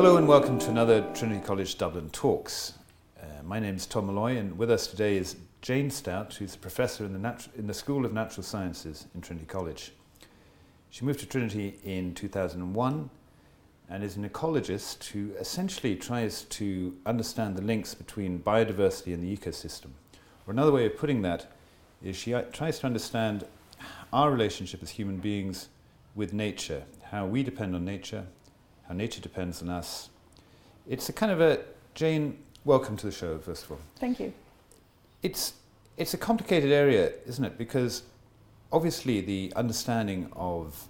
Hello and welcome to another Trinity College Dublin Talks. My name is Tom Malloy, and with us today is Jane Stout, who's a professor in the School of Natural Sciences in Trinity College. She moved to Trinity in 2001 and is an ecologist who essentially tries to understand the links between biodiversity and the ecosystem. Or another way of putting that is she tries to understand our relationship as human beings with nature, how we depend on nature, how nature depends on us. It's a kind of a... Jane, welcome to the show, first of all. Thank you. It's a complicated area, isn't it? Because obviously the understanding of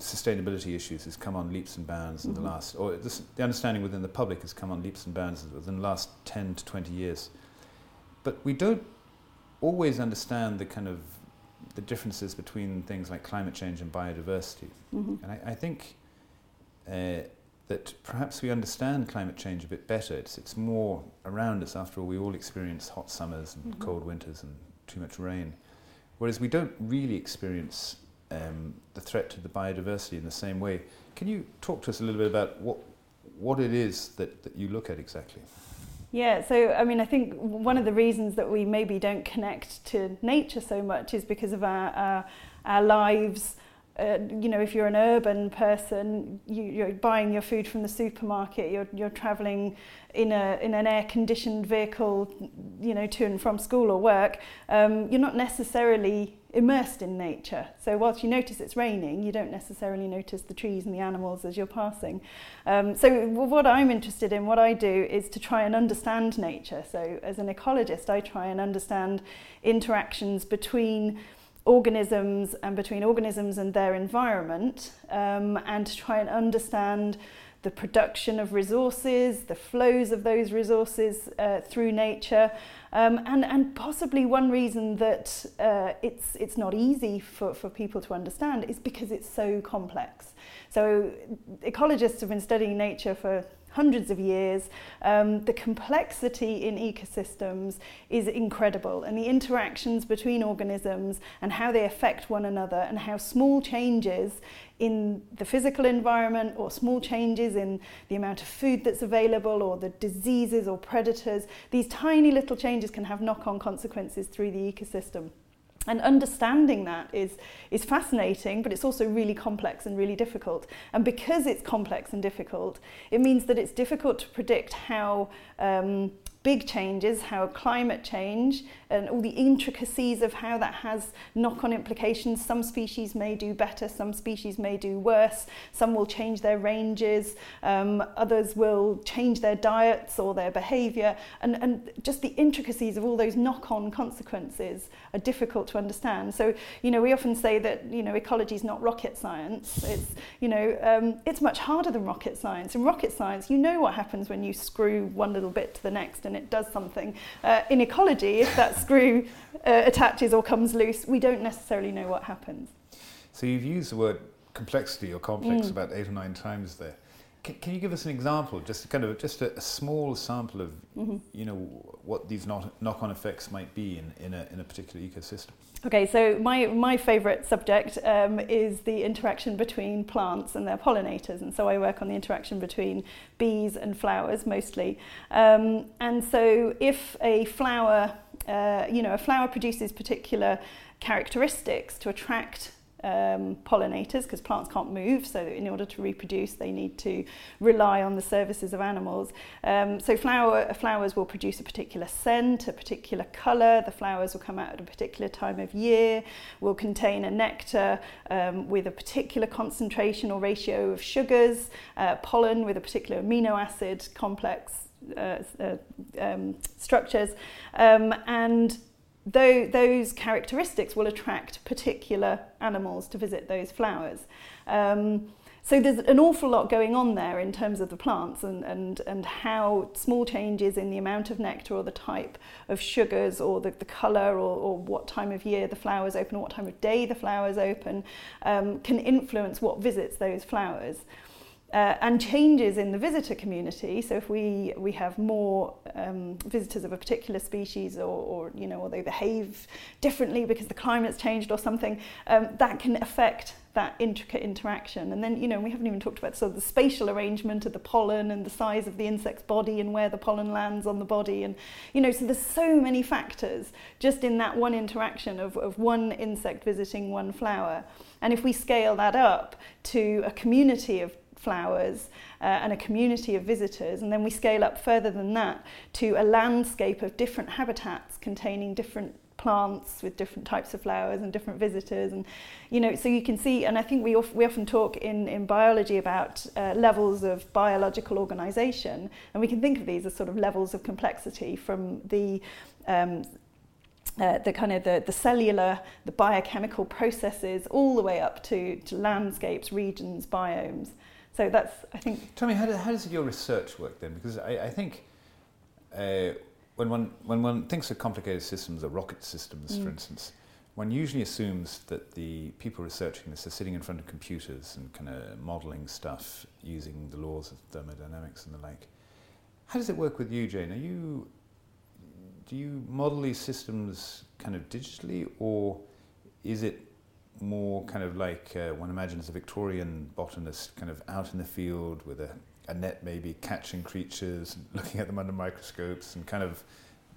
sustainability issues has come on leaps and bounds in the last, or the understanding within the public has come on leaps and bounds within the last 10 to 20 years. But we don't always understand the kind of the differences between things like climate change and biodiversity. And I think that perhaps we understand climate change a bit better. It's more around us. After all, we all experience hot summers and cold winters and too much rain, whereas we don't really experience the threat to the biodiversity in the same way. Can you talk to us a little bit about what it is that you look at exactly? Yeah, so I mean, I think one of the reasons that we maybe don't connect to nature so much is because of our lives. You know, if you're an urban person, you're buying your food from the supermarket. You're travelling in an air-conditioned vehicle, you know, to and from school or work. You're not necessarily immersed in nature. So whilst you notice it's raining, you don't necessarily notice the trees and the animals as you're passing. So what I'm interested in, what I do, is to try and understand nature. So as an ecologist, I try and understand interactions between organisms and between organisms and their environment, and to try and understand the production of resources, the flows of those resources through nature, and possibly one reason that it's not easy for people to understand is because it's so complex. So ecologists have been studying nature for hundreds of years. The complexity in ecosystems is incredible, and the interactions between organisms and how they affect one another, and how small changes in the physical environment or small changes in the amount of food that's available or the diseases or predators, these tiny little changes can have knock-on consequences through the ecosystem. And understanding that is fascinating, but it's also really complex and really difficult. And because it's complex and difficult, it means that it's difficult to predict how big changes, how climate change and all the intricacies of how that has knock-on implications. Some species may do better, some species may do worse, some will change their ranges, others will change their diets or their behaviour, and just the intricacies of all those knock-on consequences are difficult to understand. So, you know, we often say that, you know, ecology is not rocket science. It's, you know, it's much harder than rocket science. In rocket science, you know what happens when you screw one little bit to the next and it does something. In ecology, if that screw attaches or comes loose, we don't necessarily know what happens. So you've used the word complexity or complex about 8 or 9 times there. Can you give us an example, just a small sample of you know, what these knock-on effects might be in a particular ecosystem? Okay, so my favourite subject is the interaction between plants and their pollinators, and so I work on the interaction between bees and flowers mostly. And so if a flower, you know, a flower produces particular characteristics to attract pollinators, because plants can't move, so in order to reproduce they need to rely on the services of animals. So flowers will produce a particular scent, a particular colour. The flowers will come out at a particular time of year, will contain a nectar with a particular concentration or ratio of sugars, pollen with a particular amino acid complex structures, and those characteristics will attract particular animals to visit those flowers. So there's an awful lot going on there in terms of the plants and how small changes in the amount of nectar or the type of sugars or the colour or what time of year the flowers open or what time of day the flowers open can influence what visits those flowers. And changes in the visitor community. So if we have more visitors of a particular species, or you know, or they behave differently because the climate's changed or something, that can affect that intricate interaction. And then, you know, we haven't even talked about sort of the spatial arrangement of the pollen and the size of the insect's body and where the pollen lands on the body. And, you know, so there's so many factors just in that one interaction of one insect visiting one flower. And if we scale that up to a community of flowers and a community of visitors, and then we scale up further than that to a landscape of different habitats containing different plants with different types of flowers and different visitors, and you know, so you can see. And I think we often talk in biology about levels of biological organisation, and we can think of these as sort of levels of complexity from the kind of the cellular, the biochemical processes, all the way up to landscapes, regions, biomes. So that's, I think. Tell me, how does your research work then? Because I think. When one thinks of complicated systems or rocket systems, for instance, one usually assumes that the people researching this are sitting in front of computers and kind of modelling stuff using the laws of thermodynamics and the like. How does it work with you, Jane? Do you model these systems kind of digitally, or is it more kind of like one imagines a Victorian botanist kind of out in the field with a net, maybe catching creatures, and looking at them under microscopes, and kind of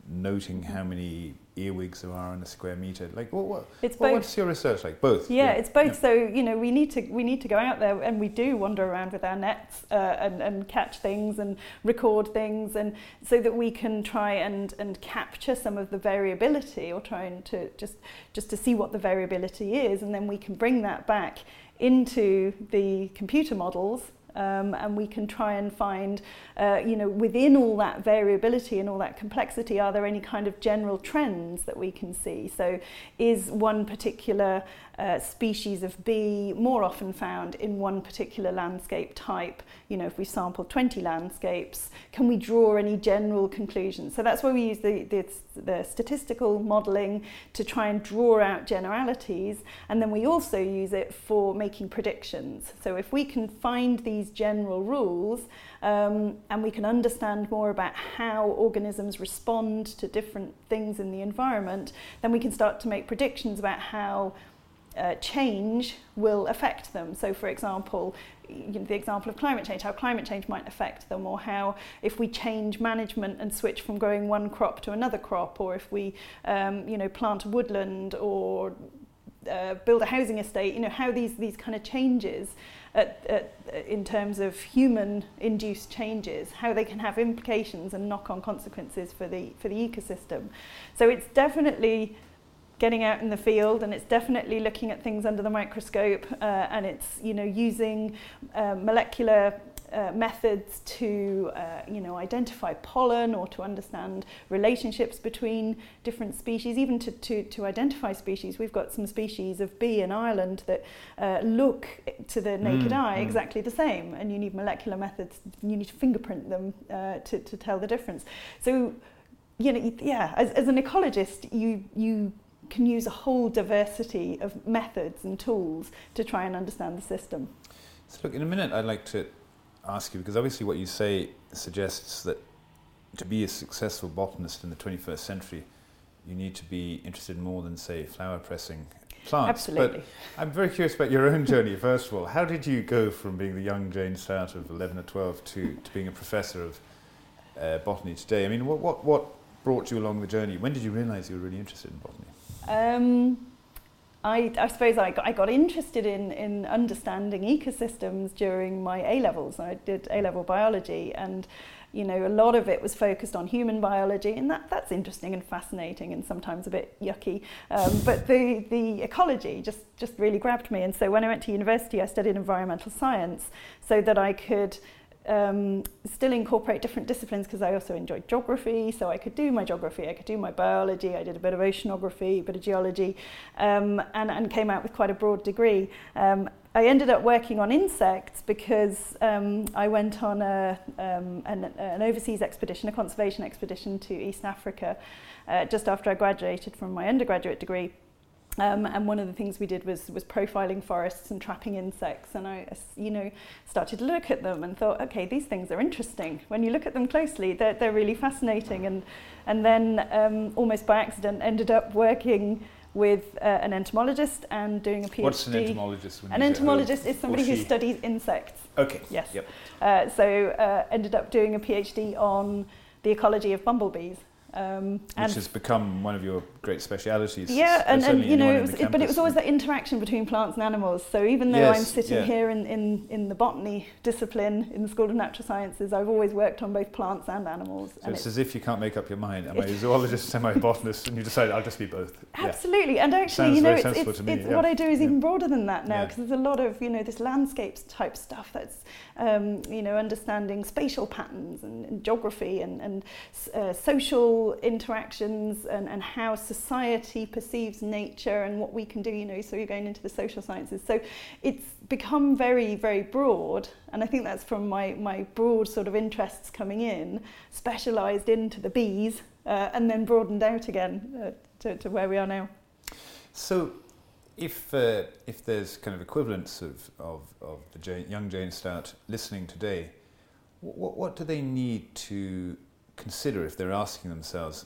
noting how many earwigs there are in a square meter? Like, what's your research like? Both. Yeah, it's both. Yeah. So you know, we need to go out there, and we do wander around with our nets and catch things and record things, and so that we can try and capture some of the variability, or trying to just to see what the variability is, and then we can bring that back into the computer models. And we can try and find, you know, within all that variability and all that complexity, are there any kind of general trends that we can see? So is one particular species of bee more often found in one particular landscape type? You know, if we sample 20 landscapes, can we draw any general conclusions? So that's where we use the statistical modelling to try and draw out generalities, and then we also use it for making predictions. So if we can find these general rules, and we can understand more about how organisms respond to different things in the environment, then we can start to make predictions about how change will affect them. So for example, you know, the example of climate change, how climate change might affect them, or how if we change management and switch from growing one crop to another crop, or if we you know, plant a woodland or build a housing estate, you know, how these kind of changes in terms of human-induced changes, how they can have implications and knock-on consequences for the ecosystem. So it's definitely getting out in the field, and it's definitely looking at things under the microscope, and it's, you know, using molecular methods to you know, identify pollen, or to understand relationships between different species, even to identify species. We've got some species of bee in Ireland that look to the naked eye exactly the same, and you need molecular methods, you need to fingerprint them to tell the difference. So, you know, yeah, as an ecologist, you can use a whole diversity of methods and tools to try and understand the system. So look, in a minute I'd like to ask you, because obviously what you say suggests that to be a successful botanist in the 21st century, you need to be interested in more than, say, flower pressing plants. Absolutely. But I'm very curious about your own journey, first of all. How did you go from being the young Jane Stout of 11 or 12 to being a professor of botany today? I mean, what brought you along the journey? When did you realise you were really interested in botany? I suppose I got interested in understanding ecosystems during my A-levels. I did A-level biology, and you know, a lot of it was focused on human biology, and that's interesting and fascinating and sometimes a bit yucky. But the ecology just really grabbed me, and so when I went to university I studied environmental science so that I could still incorporate different disciplines, because I also enjoyed geography, so I could do my geography, I could do my biology, I did a bit of oceanography, a bit of geology, and came out with quite a broad degree. I ended up working on insects because I went on an overseas expedition, a conservation expedition to East Africa just after I graduated from my undergraduate degree. And one of the things we did was profiling forests and trapping insects, and I, you know, started to look at them and thought, okay, these things are interesting. When you look at them closely, they're really fascinating. And then almost by accident ended up working with an entomologist and doing a PhD. What's an entomologist? An entomologist is somebody who studies insects. Okay. Yes. Yep. So ended up doing a PhD on the ecology of bumblebees. Which has become one of your great specialities. Yeah, and you know, but it was always that interaction between plants and animals. So even though I'm sitting here in the botany discipline in the School of Natural Sciences, I've always worked on both plants and animals. So and it's as if you can't make up your mind. Am I a zoologist? Am I a botanist? And you decide I'll just be both. Absolutely, and actually, you know, it's what I do is even broader than that now, because there's a lot of, you know, this landscapes type stuff that's you know, understanding spatial patterns and geography and social interactions and how society perceives nature and what we can do, you know, so you're going into the social sciences. So it's become very, very broad, and I think that's from my broad sort of interests coming in, specialised into the bees, and then broadened out again to where we are now. So if there's kind of equivalents of the young Jane Stout listening today, what do they need to consider if they're asking themselves,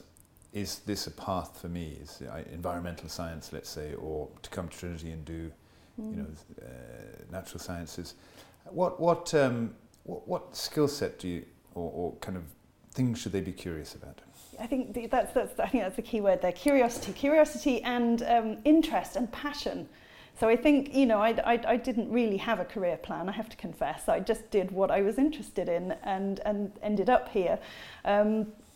is this a path for me? Is environmental science, let's say, or to come to Trinity and do, you know, natural sciences? What skill set do you, or kind of things should they be curious about? I think that's the key word there: curiosity, and interest and passion. So I think, you know, I didn't really have a career plan, I have to confess. I just did what I was interested in and ended up here.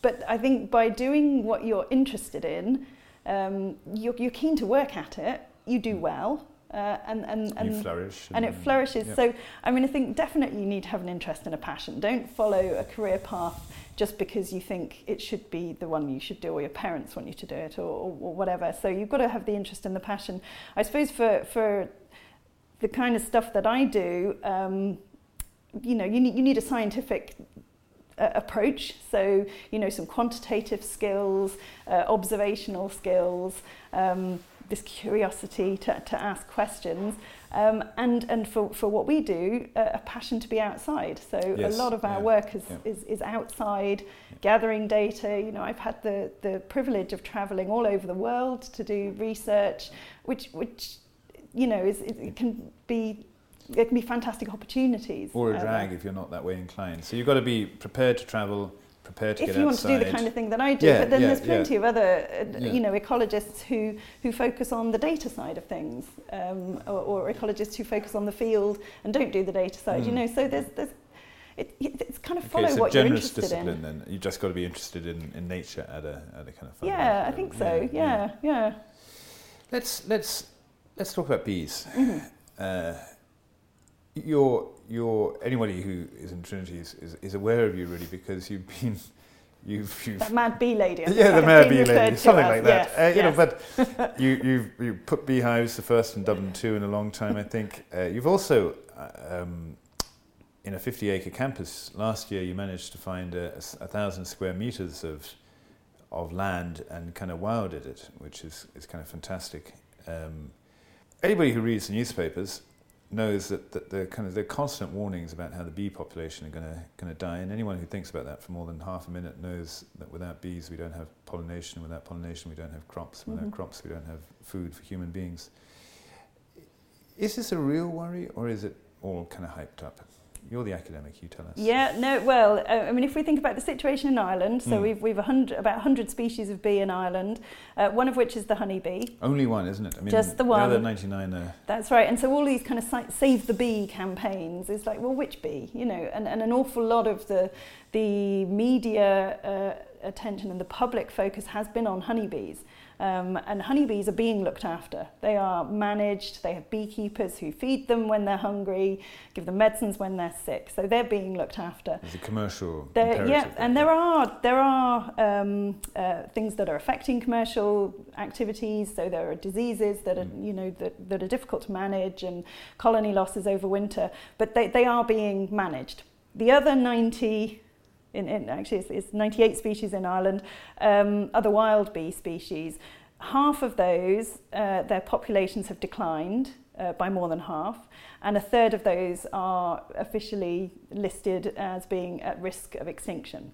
But I think by doing what you're interested in, you're keen to work at it, you do well. And you flourish. And it flourishes. Yeah. So, I mean, I think definitely you need to have an interest and a passion. Don't follow a career path just because you think it should be the one you should do, or your parents want you to do it, or whatever. So you've got to have the interest and the passion. I suppose for the kind of stuff that I do, you know, you need a scientific approach, so, you know, some quantitative skills, observational skills, this curiosity to ask questions, and for what we do, a passion to be outside. So a lot of our work is outside, gathering data. You know, I've had the privilege of travelling all over the world to do research, which you know, it can be fantastic opportunities. Or a drag if you're not that way inclined. So you've got to be prepared to travel. If you want to do the kind of thing that I do, but then there's plenty of other, you know, ecologists who focus on the data side of things, or ecologists who focus on the field and don't do the data side. You know, so it's kind of follow what you're interested in. Generous discipline, then. You just got to be interested in nature at a kind of fun level. I think so. Yeah. Let's talk about bees. Mm-hmm. Anybody who is in Trinity is aware of you, really, because you've that mad bee lady. The mad bee lady, something like that. You know, but you put beehives, the first in Dublin too, in a long time, I think. You've also in a 50-acre campus last year, you managed to find 1,000 square meters of land and kind of wilded it, which is kind of fantastic. Anybody who reads the newspapers knows that the constant warnings about how the bee population are going to die, and anyone who thinks about that for more than half a minute knows that without bees we don't have pollination, without pollination we don't have crops, without crops we don't have food for human beings. Is this a real worry, or is it all kind of hyped up? You're the academic, you tell us. I mean, if we think about the situation in Ireland, so we've about 100 species of bee in Ireland, one of which is the honeybee. Only one, isn't it? I mean, just the one. The other 99 are... That's right, and so all these kind of save the bee campaigns is like, well, which bee? You know, and an awful lot of the media attention and the public focus has been on honeybees. And honeybees are being looked after. They are managed, they have beekeepers who feed them when they're hungry, give them medicines when they're sick, so they're being looked after. It's a commercial imperative. Yeah, and there are things that are affecting commercial activities, so there are diseases that are, you know, that are difficult to manage, and colony losses over winter, but they are being managed. The other 90... Actually, it's 98 species in Ireland, other wild bee species. Half of those, their populations have declined by more than half, and a third of those are officially listed as being at risk of extinction.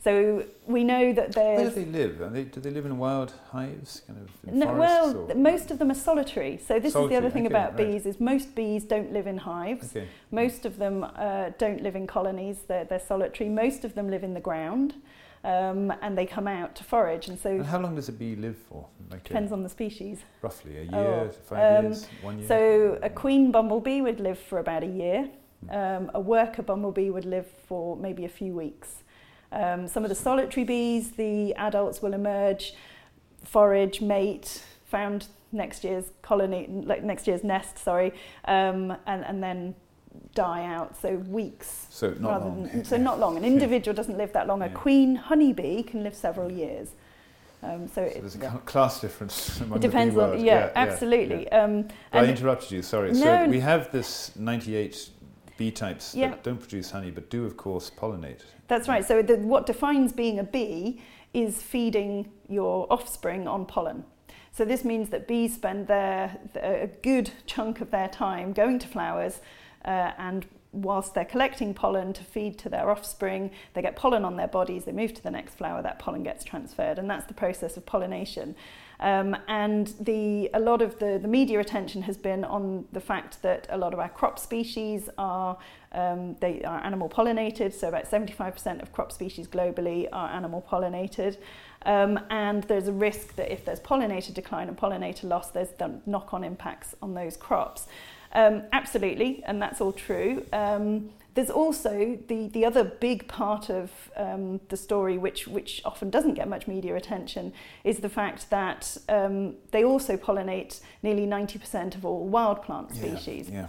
So we know that there's... Where do they live? Do they live in wild hives? Kind of no, well, or? Most of them are solitary. So this solitary, is the other thing about bees, is most bees don't live in hives. Okay. Most of them don't live in colonies. They're solitary. Most of them live in the ground. And they come out to forage, and so. And how long does a bee live for? Like depends on the species. Roughly a year, 5 years, 1 year. So a queen bumblebee would live for about a year. A worker bumblebee would live for maybe a few weeks. Some of the solitary bees, the adults will emerge, forage, mate, found next year's colony, like next year's nest. Sorry, and then die out, so weeks. So not long. So not long. An individual doesn't live that long. Yeah. A queen honeybee can live several years. So there's a class difference among the bee world. It depends on, absolutely. Yeah. I interrupted you, sorry. No, so we have this 98 bee types that don't produce honey, but do, of course, pollinate. That's right. So what defines being a bee is feeding your offspring on pollen. So this means that bees spend a good chunk of their time going to flowers, and whilst they're collecting pollen to feed to their offspring, they get pollen on their bodies, they move to the next flower, that pollen gets transferred, and that's the process of pollination. And a lot of the media attention has been on the fact that a lot of our crop species they are animal pollinated, so about 75% of crop species globally are animal pollinated. And there's a risk that if there's pollinator decline and pollinator loss, there's the knock-on impacts on those crops. Absolutely, and that's all true. There's also the other big part of the story, which often doesn't get much media attention, is the fact that they also pollinate nearly 90% of all wild plant species. Yeah.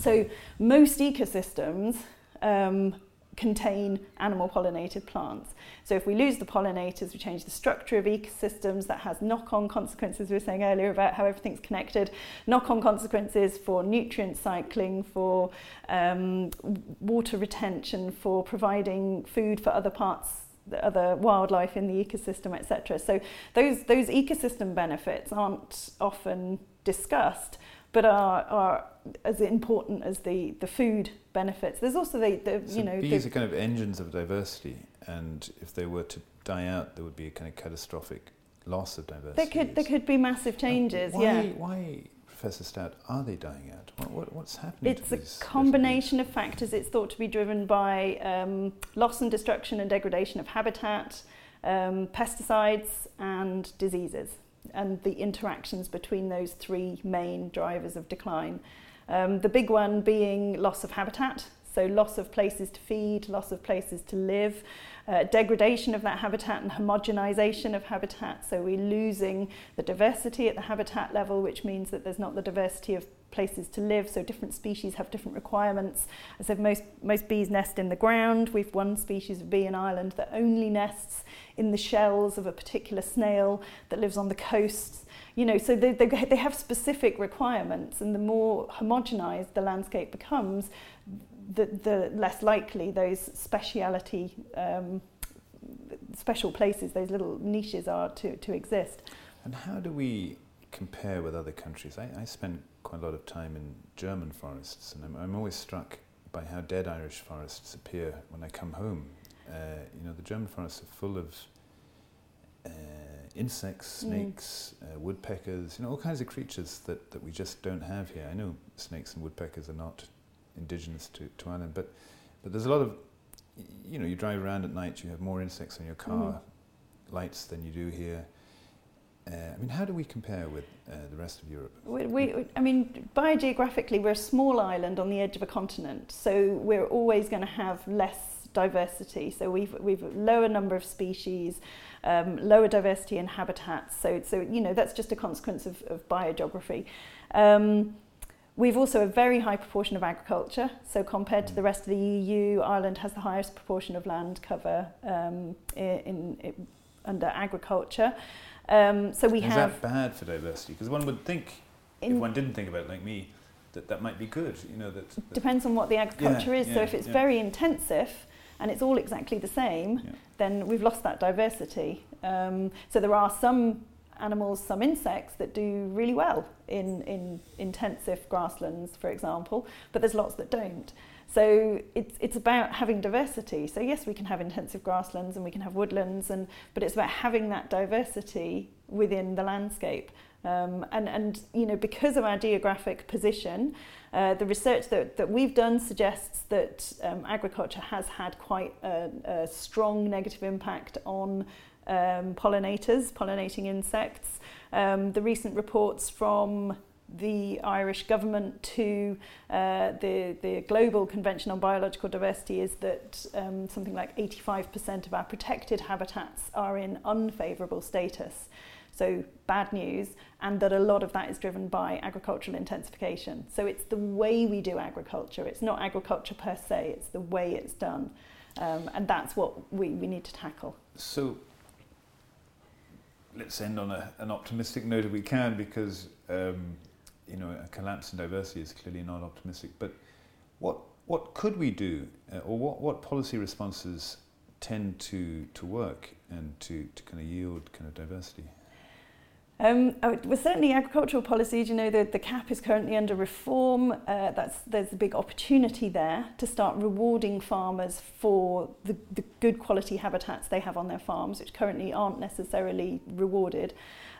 So most ecosystems contain animal pollinated plants. So if we lose the pollinators, we change the structure of ecosystems. That has knock-on consequences. We were saying earlier about how everything's connected. Knock-on consequences for nutrient cycling, for water retention, for providing food for other parts, other wildlife in the ecosystem, etc. So those ecosystem benefits aren't often discussed, but are as important as the food benefits. There's also bees are kind of engines of diversity, and if they were to die out, there would be a kind of catastrophic loss of diversity. There could be massive changes. Why, Professor Stout, are they dying out? What's happening? It's a combination of factors. It's thought to be driven by loss and destruction and degradation of habitat, pesticides, and diseases, and the interactions between those three main drivers of decline. The big one being loss of habitat, so loss of places to feed, loss of places to live, degradation of that habitat and homogenization of habitat, so we're losing the diversity at the habitat level, which means that there's not the diversity of places to live, so different species have different requirements. As I said, most bees nest in the ground. We've one species of bee in Ireland that only nests in the shells of a particular snail that lives on the coasts. So they have specific requirements, and the more homogenized the landscape becomes, the less likely those special places, those little niches are to exist. And how do we compare with other countries? I spend quite a lot of time in German forests, and I'm always struck by how dead Irish forests appear when I come home. The German forests are full of insects, snakes, woodpeckers, all kinds of creatures that we just don't have here. I know snakes and woodpeckers are not indigenous to Ireland, but there's a lot of, you drive around at night, you have more insects on your car lights than you do here. How do we compare with the rest of Europe? Biogeographically, we're a small island on the edge of a continent, so we're always going to have less diversity. So we've a lower number of species, lower diversity in habitats. So that's just a consequence of biogeography. We've also a very high proportion of agriculture, so compared to the rest of the EU, Ireland has the highest proportion of land cover under agriculture. Is that bad for diversity? Because one would think, if one didn't think about it like me, that might be good. That depends on what the agriculture is. So if it's very intensive and it's all exactly the same, then we've lost that diversity. So there are some animals, some insects that do really well in intensive grasslands, for example, but there's lots that don't. So it's about having diversity. So yes, we can have intensive grasslands and we can have woodlands, but it's about having that diversity within the landscape. And you know, because of our geographic position, the research that we've done suggests that agriculture has had quite a strong negative impact on pollinators, pollinating insects. The recent reports from the Irish government to the Global Convention on Biological Diversity is that something like 85% of our protected habitats are in unfavourable status. So bad news, and that a lot of that is driven by agricultural intensification. So it's the way we do agriculture. It's not agriculture per se, it's the way it's done. And that's what we need to tackle. So let's end on an optimistic note if we can, because you know, a collapse in diversity is clearly not optimistic. But what could we do, or what policy responses tend to work and to kind of yield kind of diversity? Well, certainly agricultural policies, you know, the CAP is currently under reform. There's a big opportunity there to start rewarding farmers for the good quality habitats they have on their farms, which currently aren't necessarily rewarded.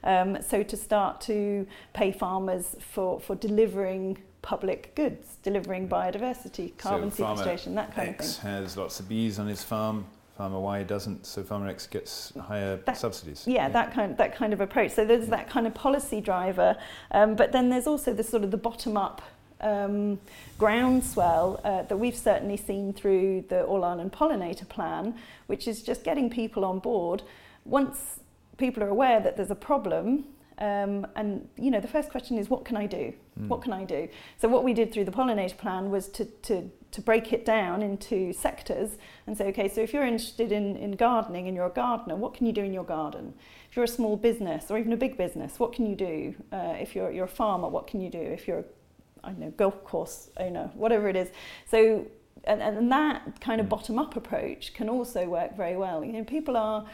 So to start to pay farmers for delivering public goods, delivering biodiversity, carbon sequestration, that kind of thing. Farmer X has lots of bees on his farm. Farmer Y doesn't, so Farmer X gets higher subsidies. Yeah, that kind of approach. So there's that kind of policy driver, but then there's also the sort of the bottom-up groundswell that we've certainly seen through the All Ireland Pollinator Plan, which is just getting people on board. Once people are aware that there's a problem, and you know, the first question is, what can I do? What can I do? So what we did through the Pollinator Plan was to break it down into sectors and say, okay, so if you're interested in gardening and you're a gardener, what can you do in your garden? If you're a small business or even a big business, what can you do? If you're a farmer, what can you do? If you're, I don't know, golf course owner, whatever it is. So and that kind of bottom-up approach can also work very well. You know, people are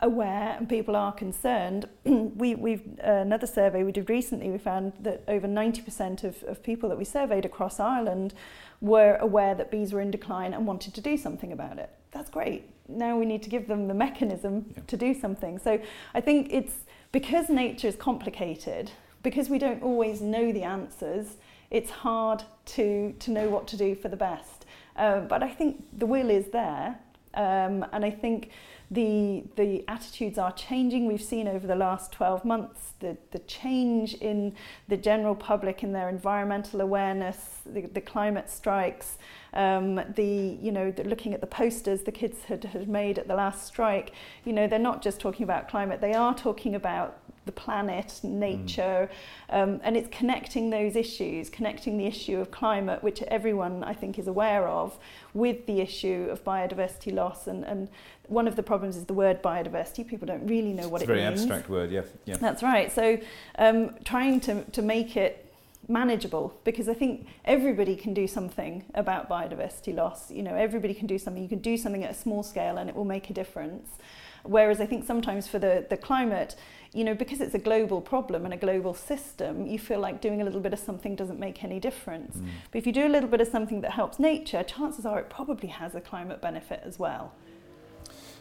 aware and people are concerned. We've another survey we did recently, we found that over 90% of people that we surveyed across Ireland were aware that bees were in decline and wanted to do something about it. That's great. Now we need to give them the mechanism to do something. So I think it's because nature is complicated, because we don't always know the answers, it's hard to know what to do for the best. But I think the will is there. And I think the attitudes are changing. We've seen over the last 12 months the change in the general public in their environmental awareness, the climate strikes, looking at the posters the kids had made at the last strike. You know, they're not just talking about climate, they are talking about the planet, nature, and it's connecting those issues, connecting the issue of climate, which everyone I think is aware of, with the issue of biodiversity loss. And one of the problems is the word biodiversity. People don't really know what it means. It's a very abstract word, yeah. That's right. So trying to make it manageable, because I think everybody can do something about biodiversity loss. You know, everybody can do something. You can do something at a small scale and it will make a difference. Whereas I think sometimes for the climate, you know, because it's a global problem and a global system, you feel like doing a little bit of something doesn't make any difference. But if you do a little bit of something that helps nature, chances are it probably has a climate benefit as well.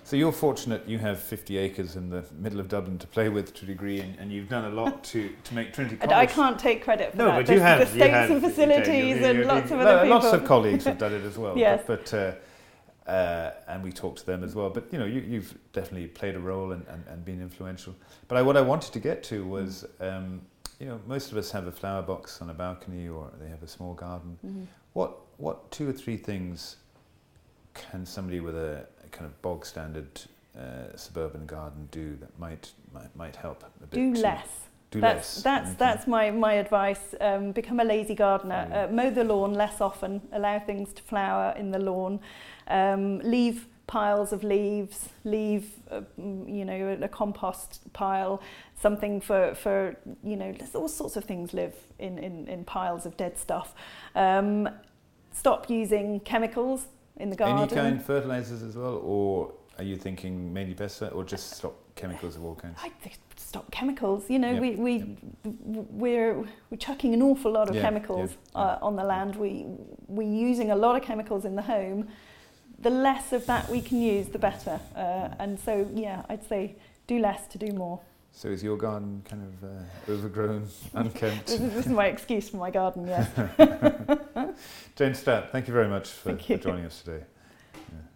So you're fortunate you have 50 acres in the middle of Dublin to play with to a degree, and you've done a lot to make Trinity College. And I can't take credit for that. No, but you have. The states and facilities and lots of other people. Lots of colleagues have done it as well. Yes. And we talked to them as well. But, you know, you've definitely played a role and been influential. But what I wanted to get to was, you know, most of us have a flower box on a balcony or they have a small garden. Mm-hmm. What two or three things can somebody with a kind of bog standard suburban garden do that might help a bit? Do less. That's my advice. Become a lazy gardener. Mow the lawn less often. Allow things to flower in the lawn. Leave piles of leaves. Leave a compost pile. Something for you know. All sorts of things live in piles of dead stuff. Stop using chemicals in the garden. Any kind, fertilizers as well, or Are you thinking mainly pesticide or just stop chemicals of all kinds? I think stop chemicals. You know, we're chucking an awful lot of chemicals on the land. We're using a lot of chemicals in the home. The less of that we can use, the better. And so, I'd say do less to do more. So is your garden kind of overgrown, unkempt? This is my excuse for my garden, yes. Jane Stout, thank you very much for joining us today. Yeah.